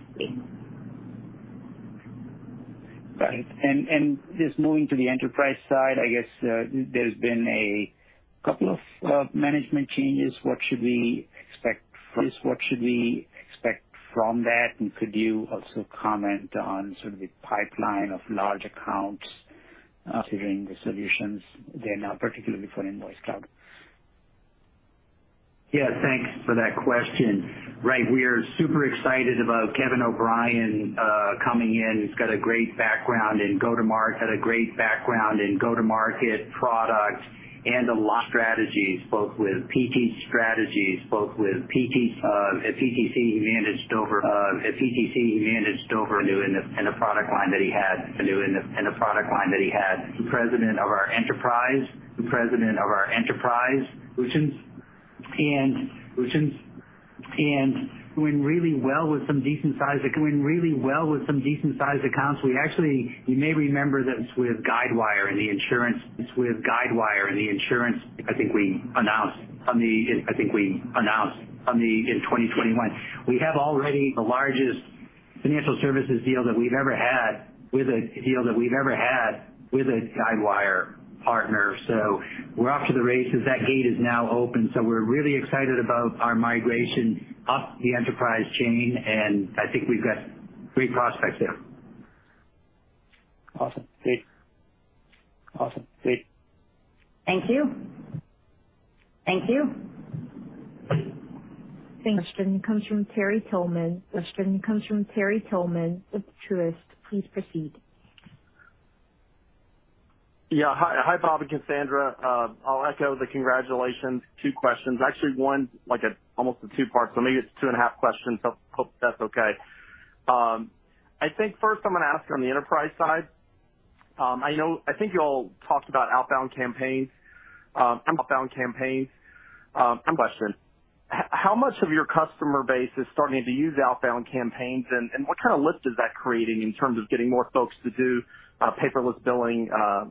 Right, and and just moving to the enterprise side, I guess uh, there's been a couple of uh, management changes. What should we expect? What should we expect from that? And could you also comment on sort of the pipeline of large accounts uh, considering the solutions there now, particularly for Invoice Cloud? Yeah, thanks for that question. Right, we are super excited about Kevin O'Brien uh, coming in. He's got a great background in go-to-market, had a great background in go-to-market product. and a lot of strategies, both with P T strategies, both with P T, uh, at P T C he managed over, uh, at P T C he managed over new in the, in the product line that he had, new in the, in the product line that he had. The president of our enterprise, the president of our enterprise, solutions, and, solutions, and, went really well with some decent size went really well with some decent size accounts. We actually, you may remember that it's with Guidewire and the insurance. It's with Guidewire and the insurance. I think we announced on the. I think we announced on the in twenty twenty-one. We have already the largest financial services deal that we've ever had with a deal that we've ever had with a Guidewire partner. So we're off to the races. That gate is now open. So we're really excited about our migration up the enterprise chain, and I think we've got great prospects there. Awesome. Great. Awesome. Great. Thank you. Thank you. Thank question comes from Terry Tillman. Question comes from Terry Tillman with Truist. Please proceed. Yeah. Hi, hi, Bob and Cassandra. Uh, I'll echo the congratulations. Two questions. Actually, one, like a almost a two-part, so maybe it's two and a half questions. So hope that's okay. Um, I think first I'm going to ask on the enterprise side. Um, I know I think you all talked about outbound campaigns. Um, outbound campaigns. Um, question: how much of your customer base is starting to use outbound campaigns, and, and what kind of lift is that creating in terms of getting more folks to do uh, paperless billing, uh,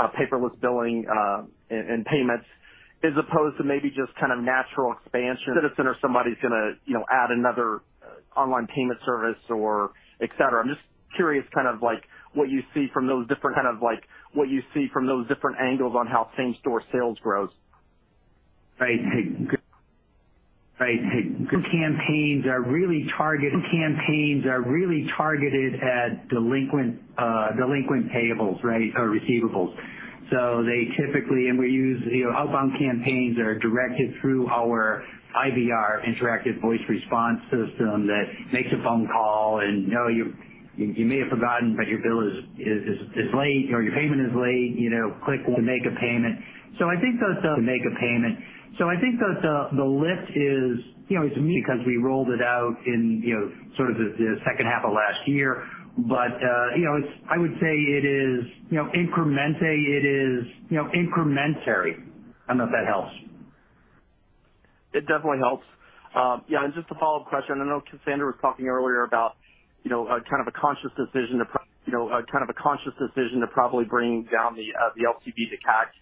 uh, paperless billing, uh, and, and payments? As opposed to maybe just kind of natural expansion, citizen or somebody's going to, you know, add another uh, online payment service or et cetera. I'm just curious, kind of like what you see from those different kind of like what you see from those different angles on how same store sales grows. Right. Good. Right. Good. Campaigns are really targeted. Campaigns are really targeted at delinquent, uh, delinquent payables, right, or receivables. So they typically, and we use, you know, outbound campaigns are directed through our I V R, interactive voice response system, that makes a phone call and, no, you you may have forgotten, but your bill is, is, is late, or your payment is late, you know, click to make a payment. So I think that the, to make a payment. So I think that the, the lift is, you know, it's because we rolled it out in, you know, sort of the, the second half of last year. But, uh, you know, it's, I would say it is, you know, incremente, it is, you know, incrementary. I don't know if that helps. It definitely helps. Um, yeah, and just a follow-up question. I know Cassandra was talking earlier about, you know, uh, kind of a conscious decision to, pro- you know, uh, kind of a conscious decision to probably bring down the, uh, the L T V to C A C,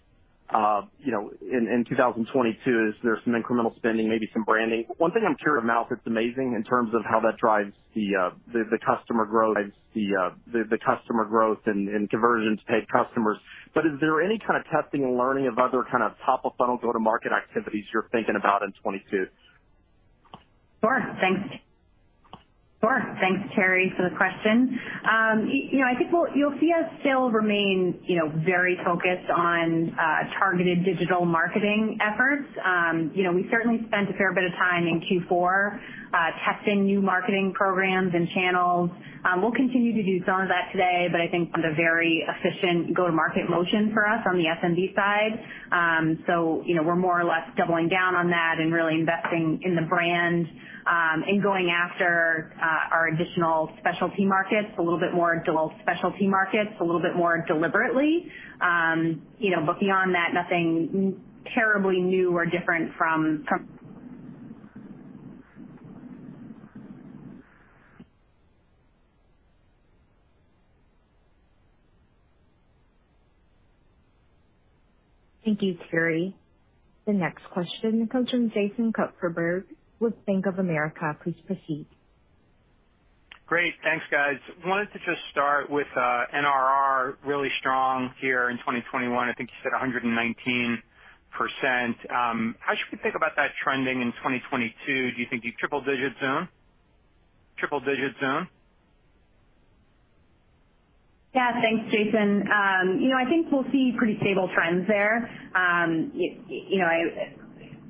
uh, you know, in, in two thousand twenty-two. Is there some incremental spending, maybe some branding? One thing I'm curious about that's amazing in terms of how that drives the uh, the, the customer growth, the, uh, the the customer growth and, and conversion to paid customers. But is there any kind of testing and learning of other kind of top of funnel go to market activities you're thinking about in twenty-two? Sure. Thanks. Sure. Thanks, Terry, for the question. Um, you know, I think we'll, you'll see us still remain, you know, very focused on uh, targeted digital marketing efforts. Um, you know, we certainly spent a fair bit of time in Q four uh, testing new marketing programs and channels. Um, we'll continue to do some of that today, but I think it's a very efficient go-to-market motion for us on the S M B side. Um, so, you know, we're more or less doubling down on that and really investing in the brand um, and going after uh, our additional specialty markets, a little bit more specialty markets, a little bit more deliberately. Um, you know, but beyond that, nothing terribly new or different from, from Thank you, Terry. The next question comes from Jason Kupferberg with Bank of America. Please proceed. Great. Thanks, guys. Wanted to just start with uh, N R R, really strong here in twenty twenty-one. I think you said one hundred nineteen percent. Um, how should we think about that trending in twenty twenty-two? Do you think you triple digit zone? Triple digit zone? Yeah, thanks, Jason. Um, you know, I think we'll see pretty stable trends there. Um, you, you know, I,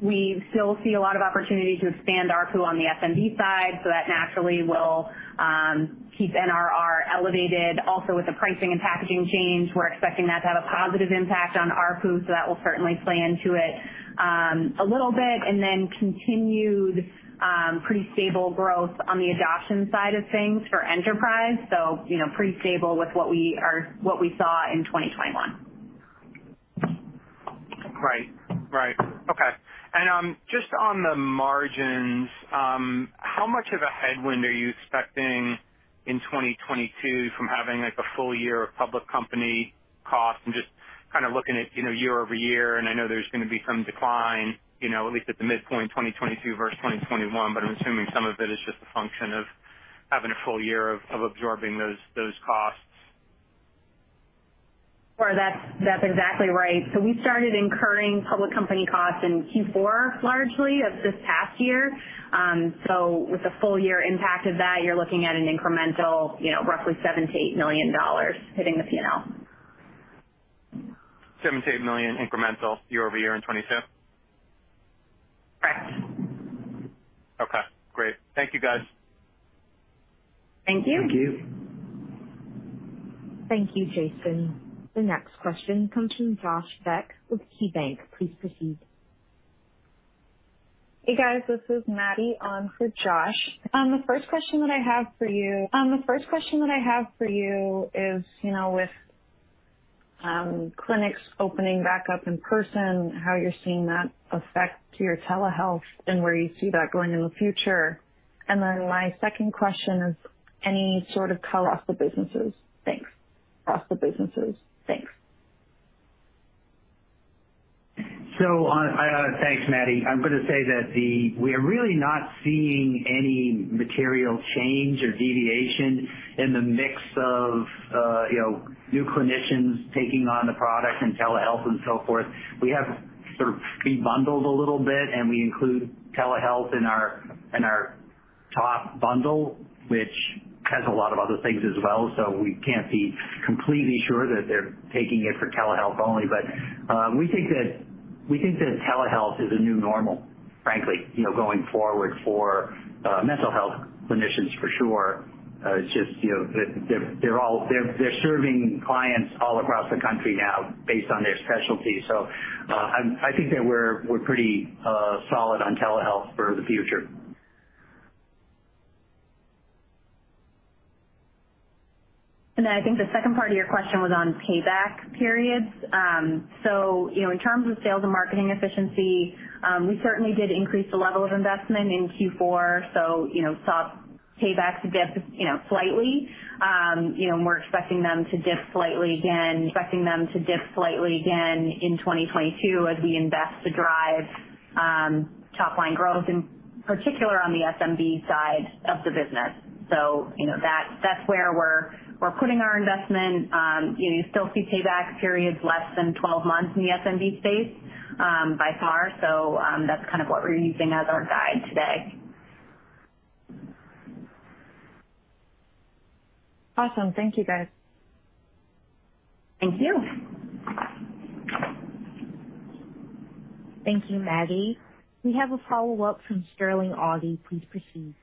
We still see a lot of opportunity to expand A R P U on the S M B side, so that naturally will um, keep N R R elevated. Also, with the pricing and packaging change, we're expecting that to have a positive impact on A R P U, so that will certainly play into it um, a little bit, and then continued Um, pretty stable growth on the adoption side of things for enterprise. So, you know, pretty stable with what we are, what we saw in twenty twenty-one. Right, right, okay. And um, just on the margins, um, how much of a headwind are you expecting in twenty twenty-two from having like a full year of public company costs, and just kind of looking at, you know, year over year? And I know there's going to be some decline, you know, at least at the midpoint, twenty twenty-two versus twenty twenty-one, but I'm assuming some of it is just a function of having a full year of, of absorbing those those costs. Sure, that's, that's exactly right. So we started incurring public company costs in Q four largely of this past year. Um, so with the full year impact of that, you're looking at an incremental, you know, roughly seven to eight million dollars hitting the P and L. seven to eight million incremental year over year in twenty-two? Correct. Okay, great. Thank you, guys. Thank you. Thank you. Thank you, Jason. The next question comes from Josh Beck with KeyBanc. Please proceed. Hey guys, this is Maddie on for Josh. Um, the first question that I have for you, um, the first question that I have for you is, you know, with Um, clinics opening back up in person, how you're seeing that affect your telehealth and where you see that going in the future. And then my second question is any sort of color off the businesses. Thanks. Across the businesses. Thanks. So, uh, uh, thanks, Maddie. I'm going to say that the we are really not seeing any material change or deviation in the mix of, uh, you know, new clinicians taking on the product and telehealth and so forth. We have sort of pre-bundled a little bit, and we include telehealth in our in our top bundle, which has a lot of other things as well. So we can't be completely sure that they're taking it for telehealth only. But uh, we think that we think that telehealth is a new normal, frankly. You know, going forward for uh, mental health clinicians for sure. Uh, it's just, you know, they're, they're all they're they're serving clients all across the country now based on their specialty. So uh, I, I think that we're we're pretty uh, solid on telehealth for the future. And then I think the second part of your question was on payback periods. Um, so, you know, in terms of sales and marketing efficiency, um, we certainly did increase the level of investment in Q four. So, you know, saw paybacks dip, you know, slightly. Um, you know, and we're expecting them to dip slightly again, expecting them to dip slightly again in twenty twenty-two as we invest to drive um, top line growth, in particular on the S M B side of the business. So, you know, that that's where we're we're putting our investment. Um, you know, you still see payback periods less than twelve months in the S M B space um, by far. So um, that's kind of what we're using as our guide today. Awesome. Thank you, guys. Thank you. Thank you, Maddie. We have a follow-up from Sterling Auty. Please proceed.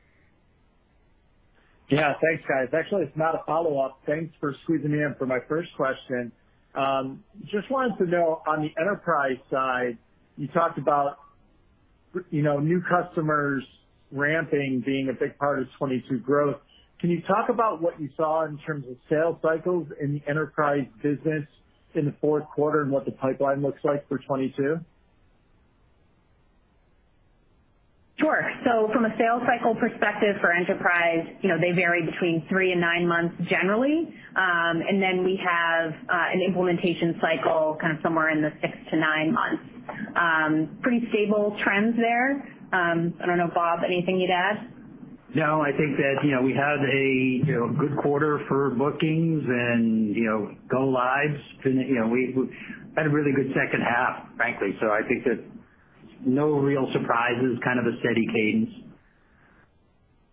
Yeah, thanks, guys. Actually, it's not a follow-up. Thanks for squeezing me in for my first question. Um, just wanted to know, on the enterprise side, you talked about, you know, new customers ramping being a big part of twenty-two growth. Can you talk about what you saw in terms of sales cycles in the enterprise business in the fourth quarter and what the pipeline looks like for twenty-two? Sure. So from a sales cycle perspective for enterprise, you know, they vary between three and nine months generally. Um, and then we have uh, an implementation cycle kind of somewhere in the six to nine months. Um, pretty stable trends there. Um, I don't know, Bob, anything you'd add? No, I think that, you know, we had a, you know, good quarter for bookings and, you know, go lives. You know, we, we had a really good second half, frankly. So I think that no real surprises, kind of a steady cadence.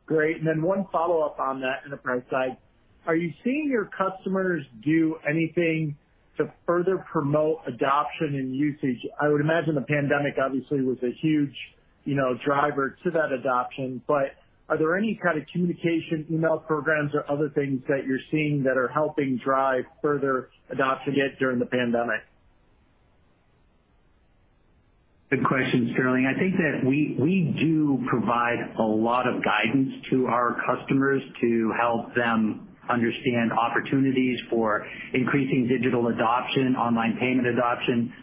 Great. And then one follow-up on that enterprise side. Are you seeing your customers do anything to further promote adoption and usage? I would imagine the pandemic obviously was a huge, you know, driver to that adoption, but are there any kind of communication, email programs, or other things that you're seeing that are helping drive further adoption yet during the pandemic? Good question, Sterling. I think that we, we do provide a lot of guidance to our customers to help them understand opportunities for increasing digital adoption, online payment adoption.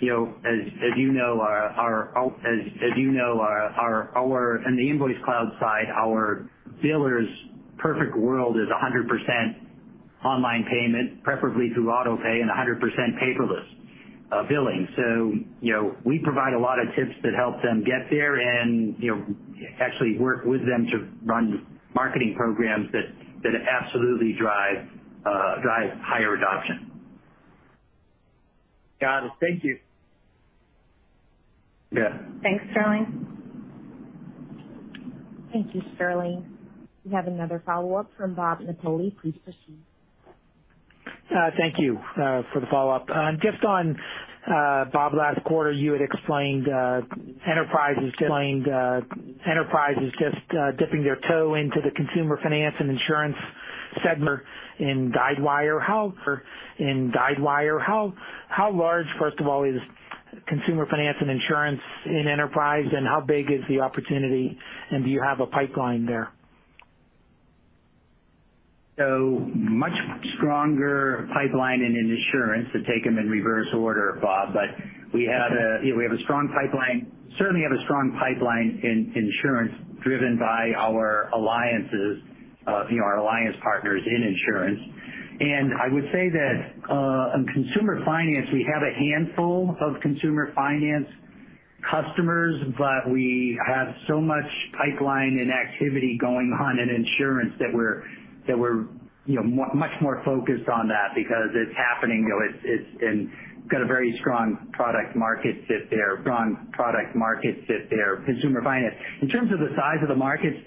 You know, as, as you know, our, our as, as you know, our, our, our, and the Invoice Cloud side, our billers' perfect world is one hundred percent online payment, preferably through auto pay, and one hundred percent paperless. Uh, billing. So, you know, we provide a lot of tips that help them get there and, you know, actually work with them to run marketing programs that, that absolutely drive, uh, drive higher adoption. Got it. Thank you. Yeah. Thanks, Sterling. Thank you, Sterling. We have another follow-up from Bob Napoli. Please proceed. Uh, thank you uh, for the follow-up. Uh, just on, uh, Bob, last quarter you had explained uh, enterprises explained uh, enterprises just uh, dipping their toe into the consumer finance and insurance segment in Guidewire. How in Guidewire? How how large, first of all, is consumer finance and insurance in enterprise, and how big is the opportunity? And do you have a pipeline there? So much stronger pipeline in insurance, to take them in reverse order, Bob. But we have a you know, we have a strong pipeline. Certainly have a strong pipeline in insurance, driven by our alliances, uh, you know, our alliance partners in insurance. And I would say that uh, in consumer finance, we have a handful of consumer finance customers, but we have so much pipeline and activity going on in insurance that we're that we're, you know, more, much more focused on that because it's happening, you know, it's, it's and got a very strong product market fit there, strong product market fit there, consumer finance. In terms of the size of the markets,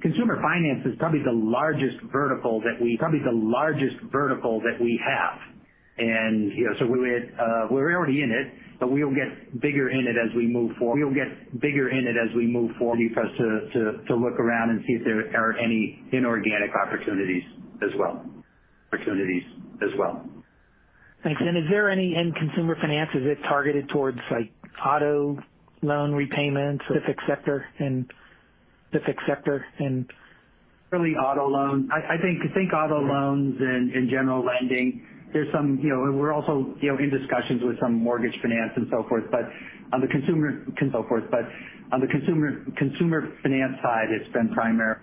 consumer finance is probably the largest vertical that we, probably the largest vertical that we have. And, you know, so we would, uh, we're already in it, but we'll get bigger in it as we move forward. We'll get bigger in it as we move forward for us to, to, to look around and see if there are any inorganic opportunities as well. Opportunities as well. Thanks. And is there any in consumer finance, is it targeted towards like auto loan repayments, specific sector and specific sector and really auto loans? I, I think, think auto loans and, and general lending. There's some, you know, we're also, you know, in discussions with some mortgage finance and so forth, but on the consumer, and so forth, but on the consumer, consumer finance side, it's been primary.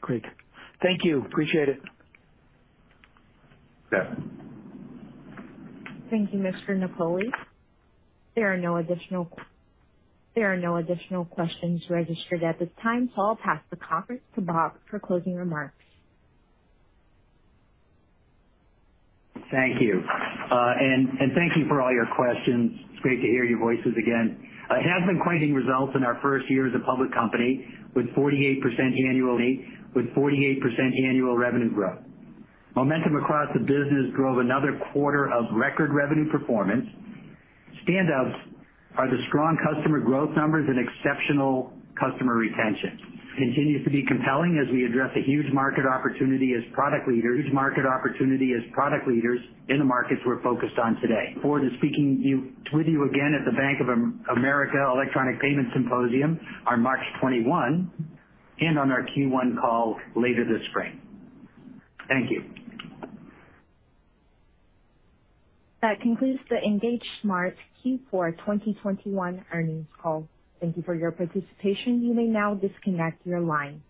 Great. Thank you. Appreciate it. Yeah. Thank you, Mister Napoli. There are no additional, there are no additional questions registered at this time, so I'll pass the conference to Bob for closing remarks. Thank you. Uh, and, and thank you for all your questions. It's great to hear your voices again. Uh, it has been quite results in our first year as a public company with forty-eight percent annually, with forty-eight percent annual revenue growth. Momentum across the business drove another quarter of record revenue performance. Standouts are the strong customer growth numbers and exceptional customer retention. Continues to be compelling as we address a huge market opportunity as product leaders, huge market opportunity as product leaders in the markets we're focused on today. Forward to speaking you, with you again at the Bank of America Electronic Payment Symposium on March twenty-first and on our Q one call later this spring. Thank you. That concludes the EngageSmart Q four twenty twenty-one earnings call. Thank you for your participation. You may now disconnect your line.